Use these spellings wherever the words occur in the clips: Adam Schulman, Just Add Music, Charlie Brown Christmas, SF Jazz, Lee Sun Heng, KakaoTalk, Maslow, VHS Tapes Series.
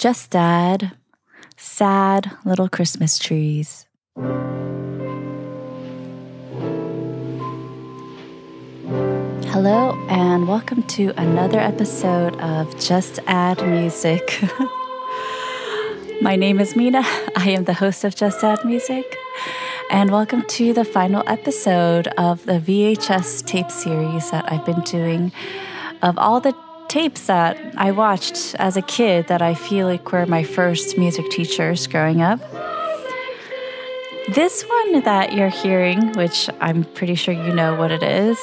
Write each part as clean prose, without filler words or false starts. Just Add Sad Little Christmas Trees. Hello, and welcome to another episode of Just Add Music. My name is Mina. I am the host of Just Add Music. And welcome to the final episode of the VHS tape series that I've been doing of all the tapes that I watched as a kid that I feel like were my first music teachers growing up. This one that you're hearing, which I'm pretty sure you know what it is,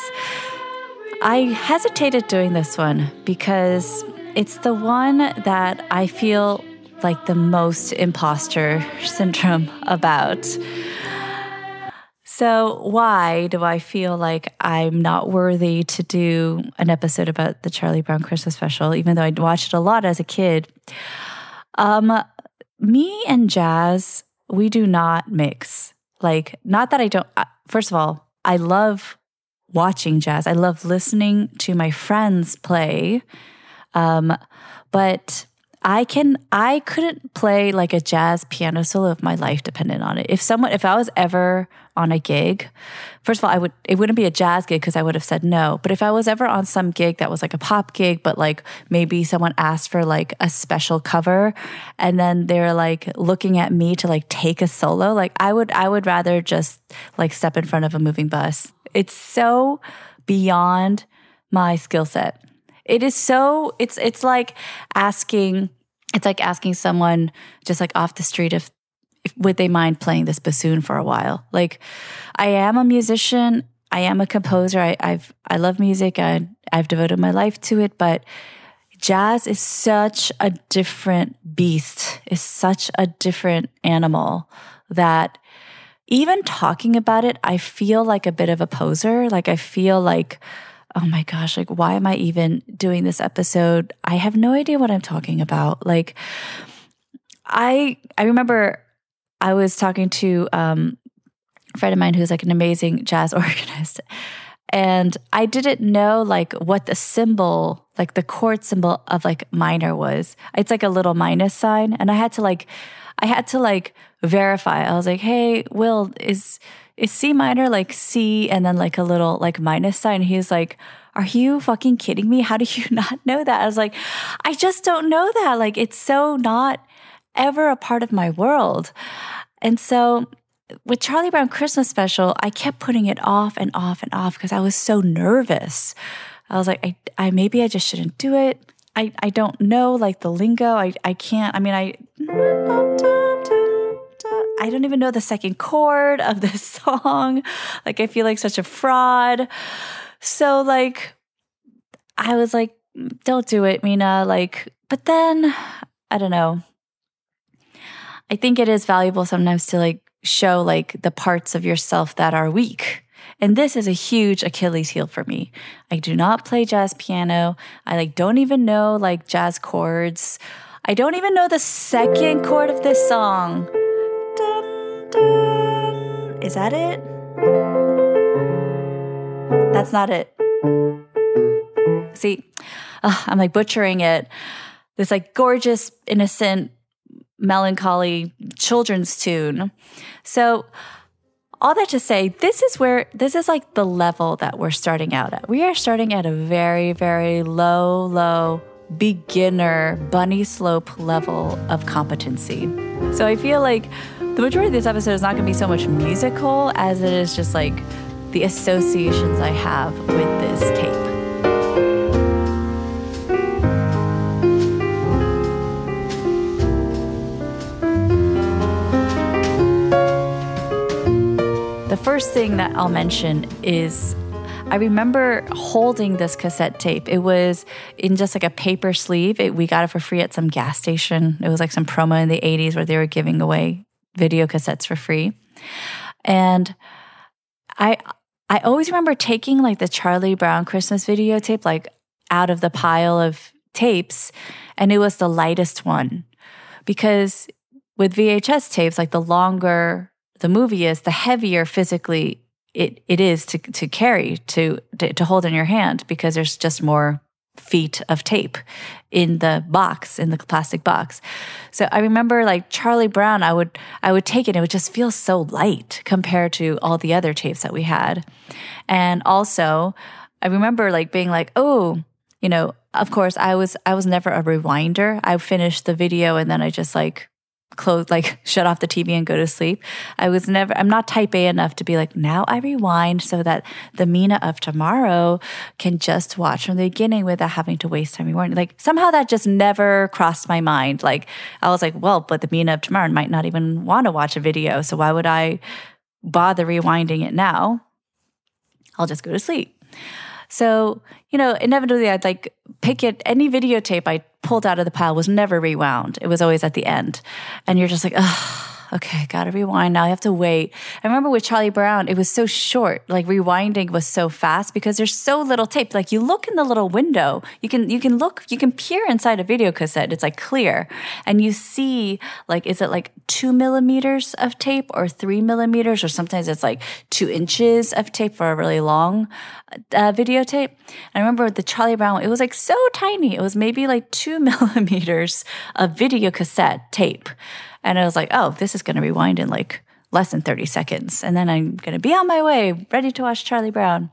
I hesitated doing this one because it's the one that I feel like the most imposter syndrome about. So why do I feel like I'm not worthy to do an episode about the Charlie Brown Christmas special, even though I watched it a lot as a kid? Me and jazz, we do not mix. Like, not that I don't... First of all, I love watching jazz. I love listening to my friends play. But... I couldn't play like a jazz piano solo if my life depended on it. If I was ever on a gig, first of all, it wouldn't be a jazz gig because I would have said no. But if I was ever on some gig that was like a pop gig, but like maybe someone asked for like a special cover and then they're like looking at me to like take a solo, like I would rather just like step in front of a moving bus. It's so beyond my skill set. It is so, it's like asking someone just like off the street if would they mind playing this bassoon for a while? Like, I am a musician, I am a composer, I love music, I've devoted my life to it, but jazz is such a different beast, it's such a different animal that even talking about it, I feel like a bit of a poser. Like, I feel like, oh my gosh, like, why am I even doing this episode? I have no idea what I'm talking about. Like, I remember I was talking to a friend of mine who's like an amazing jazz organist, and I didn't know like what the symbol, like the chord symbol of like minor was. It's like a little minus sign, and I had to verify. I was like, hey, Will, is C minor like C and then like a little like minus sign? He's like, are you fucking kidding me? How do you not know that? I was like, I just don't know that. Like, it's so not ever a part of my world. And so with Charlie Brown Christmas special, I kept putting it off and off and off because I was so nervous. I was like, I maybe I just shouldn't do it. I don't know like the lingo. I can't. I mean, I don't even know the second chord of this song. Like, I feel like such a fraud. So like, I was like, don't do it, Mina. Like, but then, I don't know. I think it is valuable sometimes to like show like the parts of yourself that are weak. And this is a huge Achilles heel for me. I do not play jazz piano. I like don't even know like jazz chords. I don't even know the second chord of this song. Is that it? That's not it. See, I'm like butchering it. This like gorgeous, innocent, melancholy children's tune. So all that to say, this is like the level that we're starting out at. We are starting at a very, very low beginner bunny slope level of competency. So I feel like the majority of this episode is not going to be so much musical as it is just like the associations I have with this tape. The first thing that I'll mention is I remember holding this cassette tape. It was in just like a paper sleeve. We got it for free at some gas station. It was like some promo in the 80s where they were giving away video cassettes for free. And I always remember taking like the Charlie Brown Christmas videotape like out of the pile of tapes, and it was the lightest one. Because with VHS tapes, like the longer the movie is, the heavier physically it is to carry, to hold in your hand, because there's just more feet of tape in the box, in the plastic box. So I remember, like, Charlie Brown, I would take it, and it would just feel so light compared to all the other tapes that we had. And also, I remember, like, being like, oh, you know, of course, I was never a rewinder. I finished the video and then I just, like, close, like, shut off the TV and go to sleep. I'm not type A enough to be like, now I rewind so that the Mina of tomorrow can just watch from the beginning without having to waste time rewinding. Like, somehow that just never crossed my mind. Like, I was like, well, but the Mina of tomorrow might not even want to watch a video, so why would I bother rewinding it now? I'll just go to sleep. So, you know, inevitably I'd, like, pick it, any videotape I pulled out of the pile was never rewound. It was always at the end. And you're just like, oh, okay, gotta rewind now. I have to wait. I remember with Charlie Brown, it was so short. Like, rewinding was so fast because there's so little tape. Like, you look in the little window, you can look, you can peer inside a video cassette. It's, like, clear. And you see, like, is it, like, 2 millimeters of tape or 3 millimeters? Or sometimes it's, like, 2 inches of tape for a really long videotape. I remember the Charlie Brown one, it was, like, so tiny. It was maybe, like, 2 millimeters of video cassette tape. And I was like, oh, this is going to rewind in, like, less than 30 seconds. And then I'm going to be on my way, ready to watch Charlie Brown.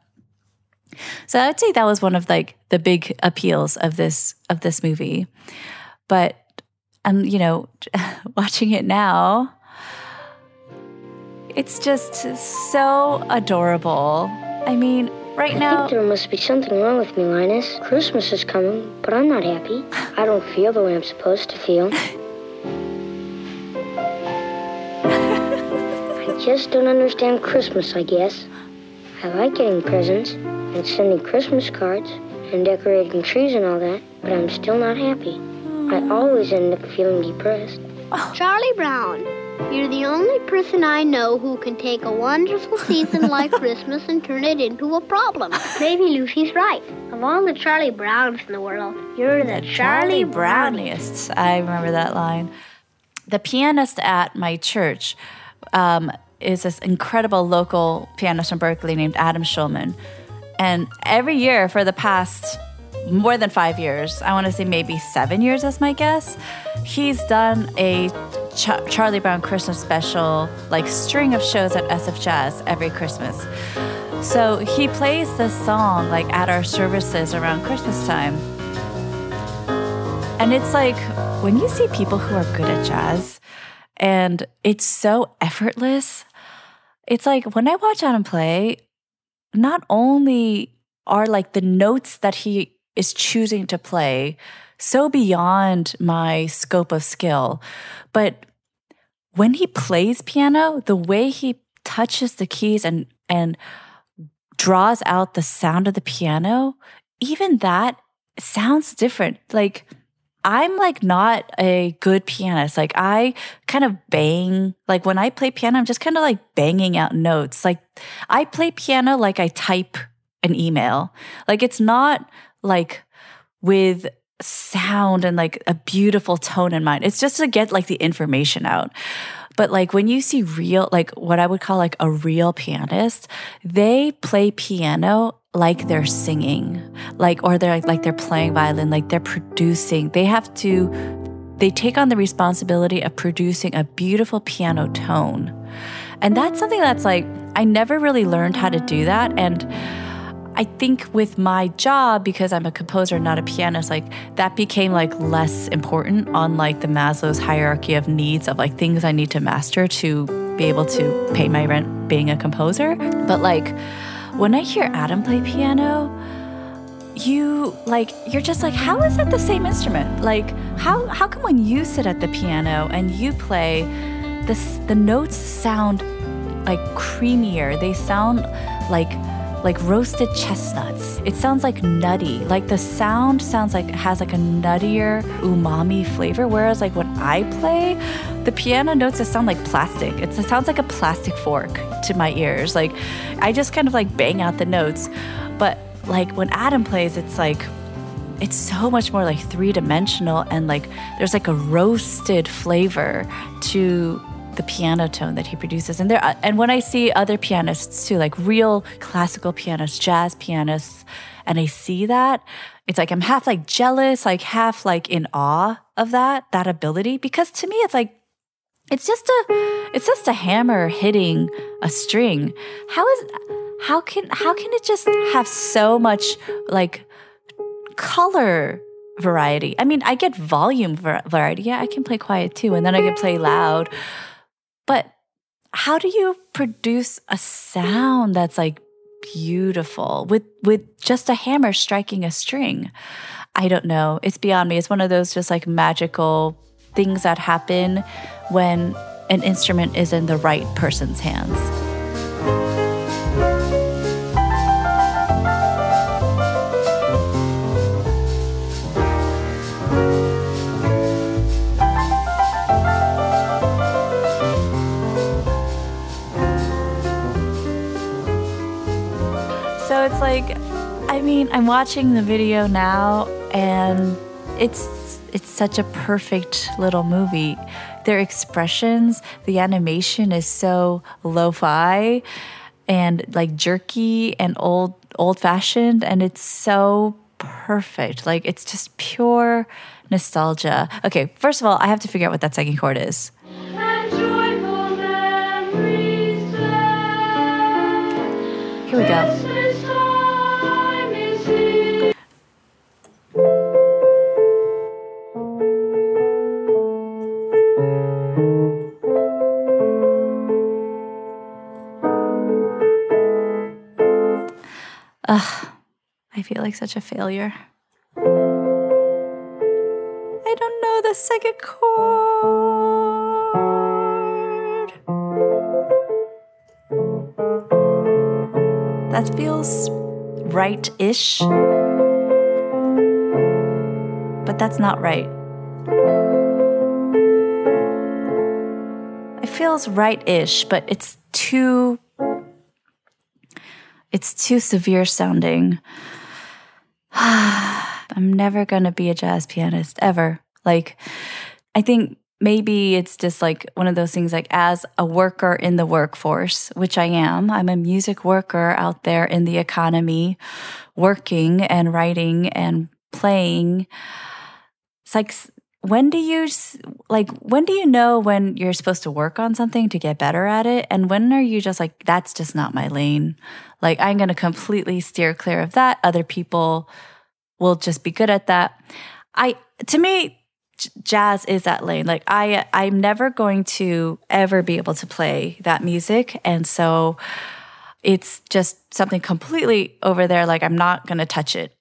So I would say that was one of, like, the big appeals of this movie. But, you know, watching it now, it's just so adorable. I mean, right now, I think there must be something wrong with me, Linus. Christmas is coming, but I'm not happy. I don't feel the way I'm supposed to feel. I just don't understand Christmas, I guess. I like getting presents and sending Christmas cards and decorating trees and all that, but I'm still not happy. I always end up feeling depressed. Charlie Brown, you're the only person I know who can take a wonderful season like Christmas and turn it into a problem. Maybe Lucy's right. Of all the Charlie Browns in the world, you're the Charlie Browniest. I remember that line. The pianist at my church is this incredible local pianist from Berkeley named Adam Schulman. And every year for the past more than 5 years, I want to say maybe 7 years is my guess, he's done a Charlie Brown Christmas special, like, string of shows at SF Jazz every Christmas. So he plays this song, like, at our services around Christmas time. And it's like, when you see people who are good at jazz and it's so effortless, it's like, when I watch Adam play, not only are, like, the notes that he is choosing to play so beyond my scope of skill, but when he plays piano, the way he touches the keys and draws out the sound of the piano, even that sounds different. Like, I'm, like, not a good pianist. Like, I kind of bang. Like, when I play piano, I'm just kind of, like, banging out notes. Like, I play piano like I type an email. Like, it's not, like, with sound and, like, a beautiful tone in mind. It's just to get, like, the information out. But, like, when you see real, like, what I would call, like, a real pianist, they play piano like they're singing, like, or they're like they're playing violin, like they're producing. They take on the responsibility of producing a beautiful piano tone. And that's something that's, like, I never really learned how to do that. And I think with my job, because I'm a composer, not a pianist, like, that became, like, less important on, like, the Maslow's hierarchy of needs of, like, things I need to master to be able to pay my rent being a composer. But, like, when I hear Adam play piano, you're just like, how is that the same instrument? Like, how come when you sit at the piano and you play, the notes sound, like, creamier? They sound like roasted chestnuts. It sounds, like, nutty. Like, the sound sounds like it has, like, a nuttier umami flavor, whereas, like, when I play, the piano notes just sound like plastic. It sounds like a plastic fork to my ears. Like, I just kind of, like, bang out the notes. But, like, when Adam plays, it's, like, it's so much more, like, three-dimensional, and, like, there's, like, a roasted flavor to the piano tone that he produces. And when I see other pianists too, like real classical pianists, jazz pianists, and I see that, it's like I'm half like jealous, like half like in awe of that ability, because to me it's like, it's just a hammer hitting a string. How can it just have so much like color variety? I mean, I get volume variety. Yeah, I can play quiet too, and then I can play loud. But how do you produce a sound that's like beautiful with just a hammer striking a string? I don't know. It's beyond me. It's one of those just like magical things that happen when an instrument is in the right person's hands. So it's like, I mean, I'm watching the video now and it's such a perfect little movie. Their expressions, the animation is so lo-fi and like jerky and old-fashioned, and it's so perfect. Like it's just pure nostalgia. Okay, first of all, I have to figure out what that second chord is. Here we go. Ugh, I feel like such a failure. I don't know the second chord. That feels right-ish, but that's not right. It feels right-ish, but it's too... it's too severe sounding. I'm never going to be a jazz pianist, ever. Like, I think maybe it's just like one of those things, like as a worker in the workforce, which I am. I'm a music worker out there in the economy, working and writing and playing. It's like, when do you know when you're supposed to work on something to get better at it? And when are you just like, that's just not my lane. Like, I'm going to completely steer clear of that. Other people will just be good at that. To me, jazz is that lane. Like, I'm never going to ever be able to play that music. And so it's just something completely over there. Like, I'm not going to touch it.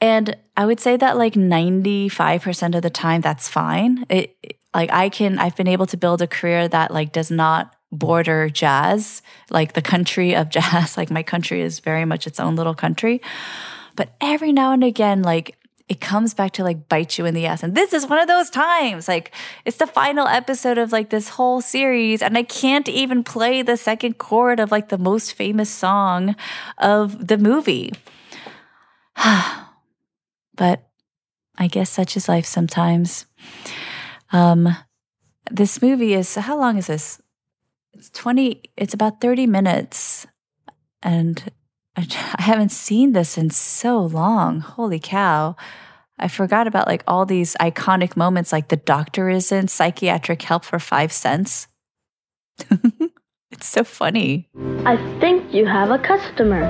And I would say that like 95% of the time, that's fine. I've been able to build a career that like does not border jazz, like the country of jazz. Like my country is very much its own little country. But every now and again, like it comes back to like bite you in the ass. And this is one of those times. Like it's the final episode of like this whole series, and I can't even play the second chord of like the most famous song of the movie. But I guess such is life sometimes. This movie is, how long is this? It's about 30 minutes. And I haven't seen this in so long. Holy cow. I forgot about like all these iconic moments, like the doctor is in psychiatric help for 5 cents. It's so funny. I think you have a customer.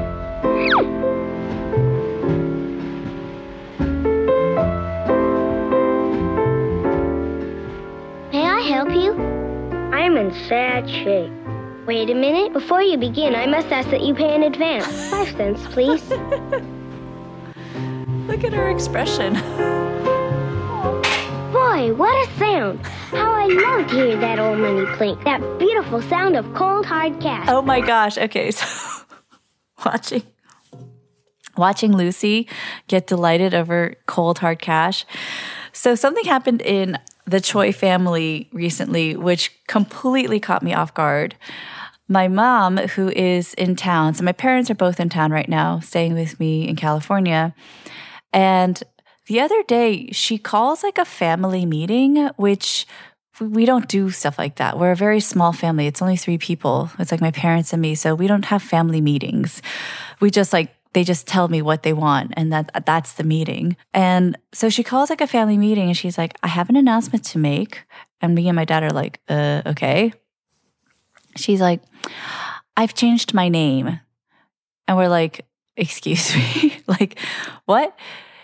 Help you? I'm in sad shape. Wait a minute. Before you begin, I must ask that you pay in advance. 5 cents, please. Look at her expression. Boy, what a sound. How I love to hear that old money clink. That beautiful sound of cold, hard cash. Oh my gosh. Okay, so watching Lucy get delighted over cold, hard cash. So something happened in the Choi family recently, which completely caught me off guard. My mom, who is in town, so my parents are both in town right now, staying with me in California. And the other day, she calls like a family meeting, which we don't do stuff like that. We're a very small family. It's only 3 people. It's like my parents and me. So we don't have family meetings. We just like They just tell me what they want, and that's the meeting. And so she calls like a family meeting, and she's like, I have an announcement to make. And me and my dad are like, okay. She's like, I've changed my name. And we're like, excuse me? Like, what?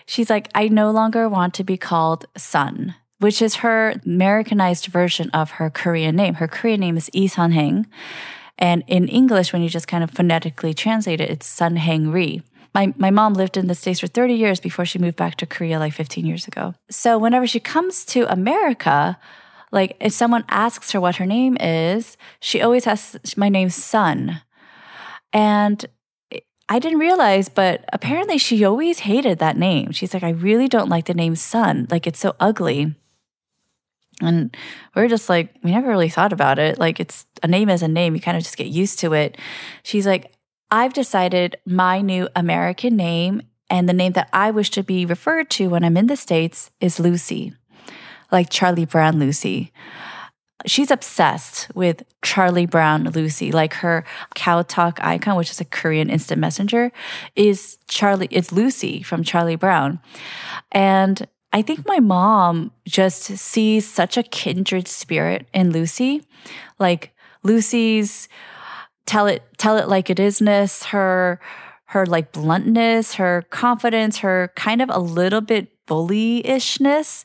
She's like, I no longer want to be called Sun, which is her Americanized version of her Korean name. Her Korean name is Lee Sun Heng. And in English, when you just kind of phonetically translate it, it's Sun Heng Ri. My mom lived in the States for 30 years before she moved back to Korea like 15 years ago. So whenever she comes to America, like if someone asks her what her name is, she always has, my name's Sun. And I didn't realize, but apparently she always hated that name. She's like, I really don't like the name Sun. Like, it's so ugly. And we're just like, we never really thought about it. Like, it's a name is a name. You kind of just get used to it. She's like, I've decided my new American name and the name that I wish to be referred to when I'm in the States is Lucy, like Charlie Brown Lucy. She's obsessed with Charlie Brown Lucy. Like her KakaoTalk icon, which is a Korean instant messenger, is Charlie. It's Lucy from Charlie Brown. And I think my mom just sees such a kindred spirit in Lucy. Like Lucy's tell it like it isness, her like bluntness, her confidence, her kind of a little bit bully-ishness.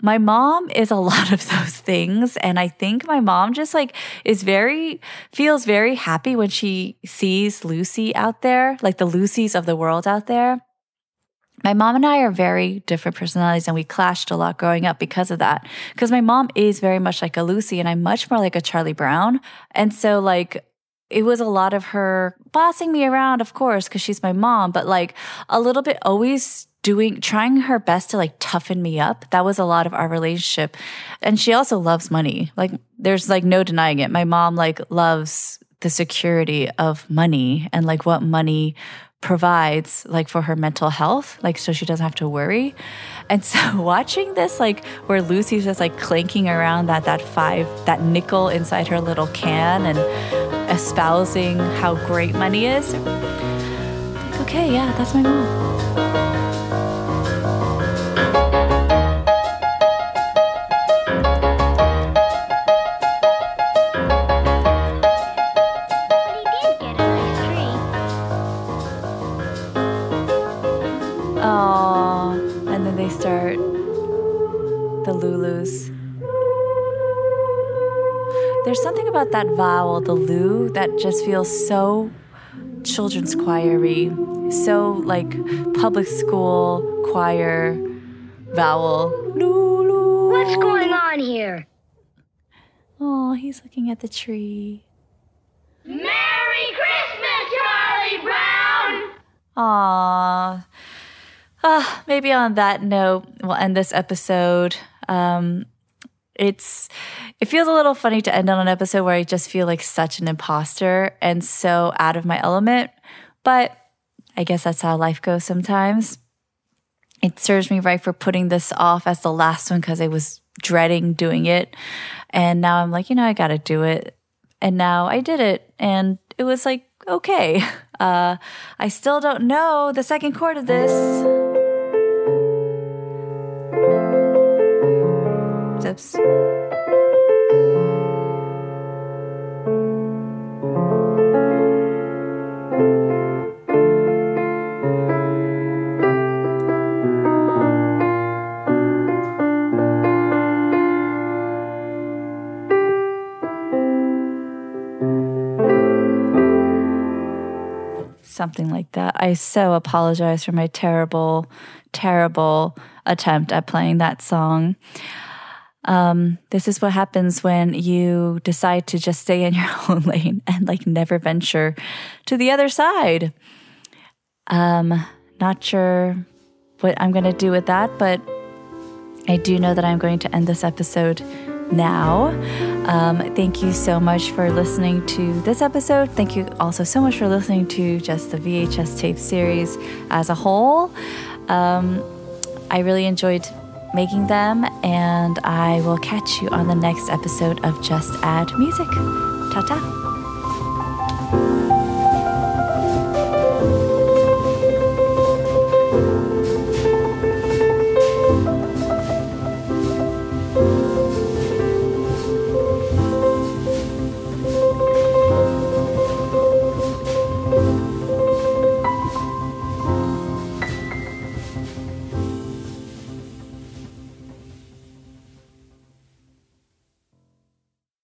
My mom is a lot of those things, and I think my mom just like feels very happy when she sees Lucy out there, like the Lucys of the world out there. My mom and I are very different personalities, and we clashed a lot growing up because of that. Because my mom is very much like a Lucy, and I'm much more like a Charlie Brown. And so like it was a lot of her bossing me around, of course, because she's my mom, but like a little bit always trying her best to like toughen me up. That was a lot of our relationship. And she also loves money. Like there's like no denying it. My mom like loves the security of money and like what money provides like for her mental health. Like so she doesn't have to worry. And so watching this like where Lucy's just like clanking around that nickel inside her little can and espousing how great money is. Like, okay, yeah, that's my mom. There's something about that vowel, the lu, that just feels so children's choir-y, so like public school choir vowel. Lu. What's going on here? Oh, he's looking at the tree. Merry Christmas, Charlie Brown! Aww. Maybe on that note, we'll end this episode. It feels a little funny to end on an episode where I just feel like such an imposter and so out of my element, but I guess that's how life goes sometimes. It serves me right for putting this off as the last one because I was dreading doing it. And now I'm like, I got to do it. And now I did it. And it was like, okay. I still don't know the second chord of this. Oops. Something like that. I so apologize for my terrible, terrible attempt at playing that song. This is what happens when you decide to just stay in your own lane and like never venture to the other side. Not sure what I'm going to do with that, but I do know that I'm going to end this episode now. Thank you so much for listening to this episode. Thank you also so much for listening to just the VHS tape series as a whole. I really enjoyed making them, and I will catch you on the next episode of Just Add Music. Ta-ta!